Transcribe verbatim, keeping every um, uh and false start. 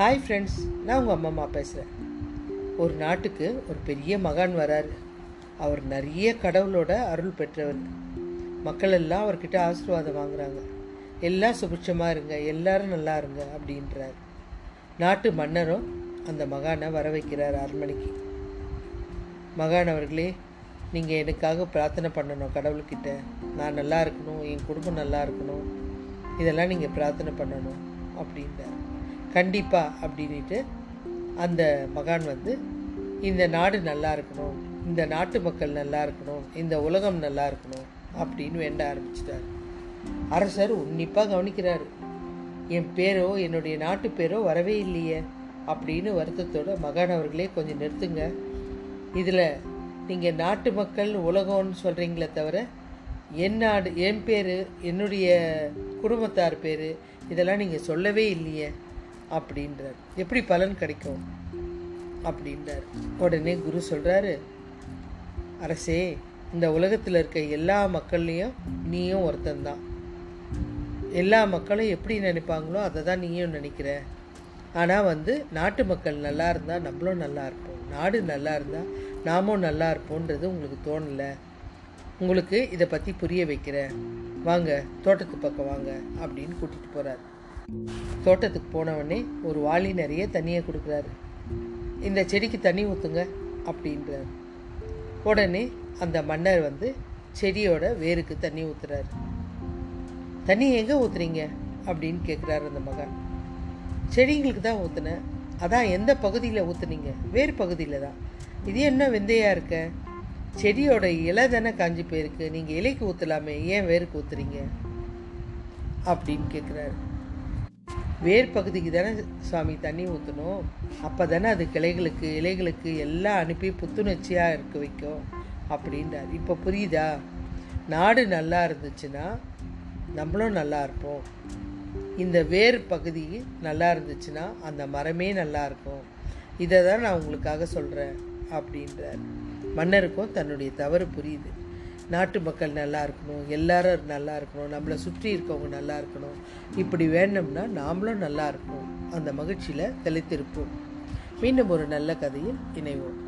Hi friends, நான் உங்கள் அம்மா அம்மா பேசுகிறேன். ஒரு நாட்டுக்கு ஒரு பெரிய மகான் வராரு. அவர் நிறைய கடவுளோட அருள் பெற்றவர். மக்கள் எல்லாம் அவர்கிட்ட ஆசீர்வாதம் வாங்குறாங்க. எல்லாம் சுபிட்சமாக இருங்க, எல்லாரும் நல்லா இருங்க அப்படின்றார். நாட்டு மன்னரும் அந்த மகானை வர வைக்கிறார் அரண்மனைக்கு. மகான், அவர்களே, நீங்கள் எனக்காக பிரார்த்தனை பண்ணணும் கடவுள்கிட்ட. நான் நல்லா இருக்கணும், என் குடும்பம் நல்லா இருக்கணும், இதெல்லாம் நீங்கள் பிரார்த்தனை பண்ணணும் அப்படின்றார். கண்டிப்பாக அப்படின்ட்டு அந்த மகான் வந்து, இந்த நாடு நல்லா இருக்கணும், இந்த நாட்டு மக்கள் நல்லா இருக்கணும், இந்த உலகம் நல்லா இருக்கணும் அப்படின்னு வேண்ட ஆரம்பிச்சிட்டார். அரசர் உன்னிப்பாக கவனிக்கிறாரு. என் பேரோ என்னுடைய நாட்டு பேரோ வரவே இல்லையே அப்படின்னு வருத்தத்தோடு, மகான் அவர்களே கொஞ்சம் நிறுத்துங்க. இதில் நீங்கள் நாட்டு மக்கள் உலகம்னு சொல்கிறீங்களே தவிர என் நாடு, என் பேர், என்னுடைய குடும்பத்தார் பேர், இதெல்லாம் நீங்கள் சொல்லவே இல்லையே அப்படின்றார். எப்படி பலன் கிடைக்கும் அப்படின்றார். உடனே குரு சொல்கிறாரு, அரசே, இந்த உலகத்தில் இருக்க எல்லா மக்கள்லேயும் நீயும் ஒருத்தந்தான். எல்லா மக்களும் எப்படி நினைப்பாங்களோ அதை தான் நீயும் நினைக்கிற. ஆனால் வந்து நாட்டு மக்கள் நல்லா இருந்தால் நம்மளும் நல்லா இருப்போம், நாடு நல்லா இருந்தால் நாமும் நல்லா இருப்போன்றது உங்களுக்கு தோணலை. உங்களுக்கு இதை பற்றி புரிய வைக்கிறேன், வாங்க தோட்டத்து பக்கம் வாங்க அப்படின்னு கூட்டிகிட்டு போகிறார். தோட்டத்துக்கு போனவொடனே ஒரு வாளி நிறைய தண்ணியை கொடுக்குறாரு. இந்த செடிக்கு தண்ணி ஊற்றுங்க அப்படின்றார். உடனே அந்த மன்னர் வந்து செடியோட வேருக்கு தண்ணி ஊற்றுறாரு. தண்ணி எங்கே ஊற்றுறீங்க அப்படின்னு கேட்குறாரு அந்த மகன். செடிங்களுக்கு தான் ஊற்றுனேன். அதான் எந்த பகுதியில் ஊற்றுனீங்க? வேறு பகுதியில் தான். இது என்ன வெந்தையாக இருக்க, செடியோட இலை தானே காஞ்சி போயிருக்கு, நீங்கள் இலைக்கு ஊற்றலாமே, ஏன் வேருக்கு ஊற்றுறீங்க அப்படின்னு கேட்குறாரு. வேர் பகுதிக்கு தானே சுவாமி தண்ணி ஊற்றணும், அப்போ தானே அது கிளைகளுக்கு இலைகளுக்கு எல்லாம் அனுப்பி புத்துணர்ச்சியாக இருக்க வைக்கும் அப்படின்றார். இப்போ புரியுதா? நாடு நல்லா இருந்துச்சுன்னா நம்மளும் நல்லா இருப்போம், இந்த வேர் பகுதி நல்லா இருந்துச்சுன்னா அந்த மரமே நல்லா இருக்கும். இதை தான் நான் உங்களுக்காக சொல்கிறேன் அப்படின்றார். மன்னருக்கும் தன்னுடைய தவறு புரியுது. நாட்டு மக்கள் நல்லா இருக்கணும், எல்லாரும் நல்லா இருக்கணும், நம்மளை சுற்றி இருக்கவங்க நல்லா இருக்கணும், இப்படி வேணும்னா நாமளும் நல்லா இருப்போம். அந்த மகிழ்ச்சியில் திளைத்திருப்போம். மீண்டும் ஒரு நல்ல கதையில் இணைவோம்.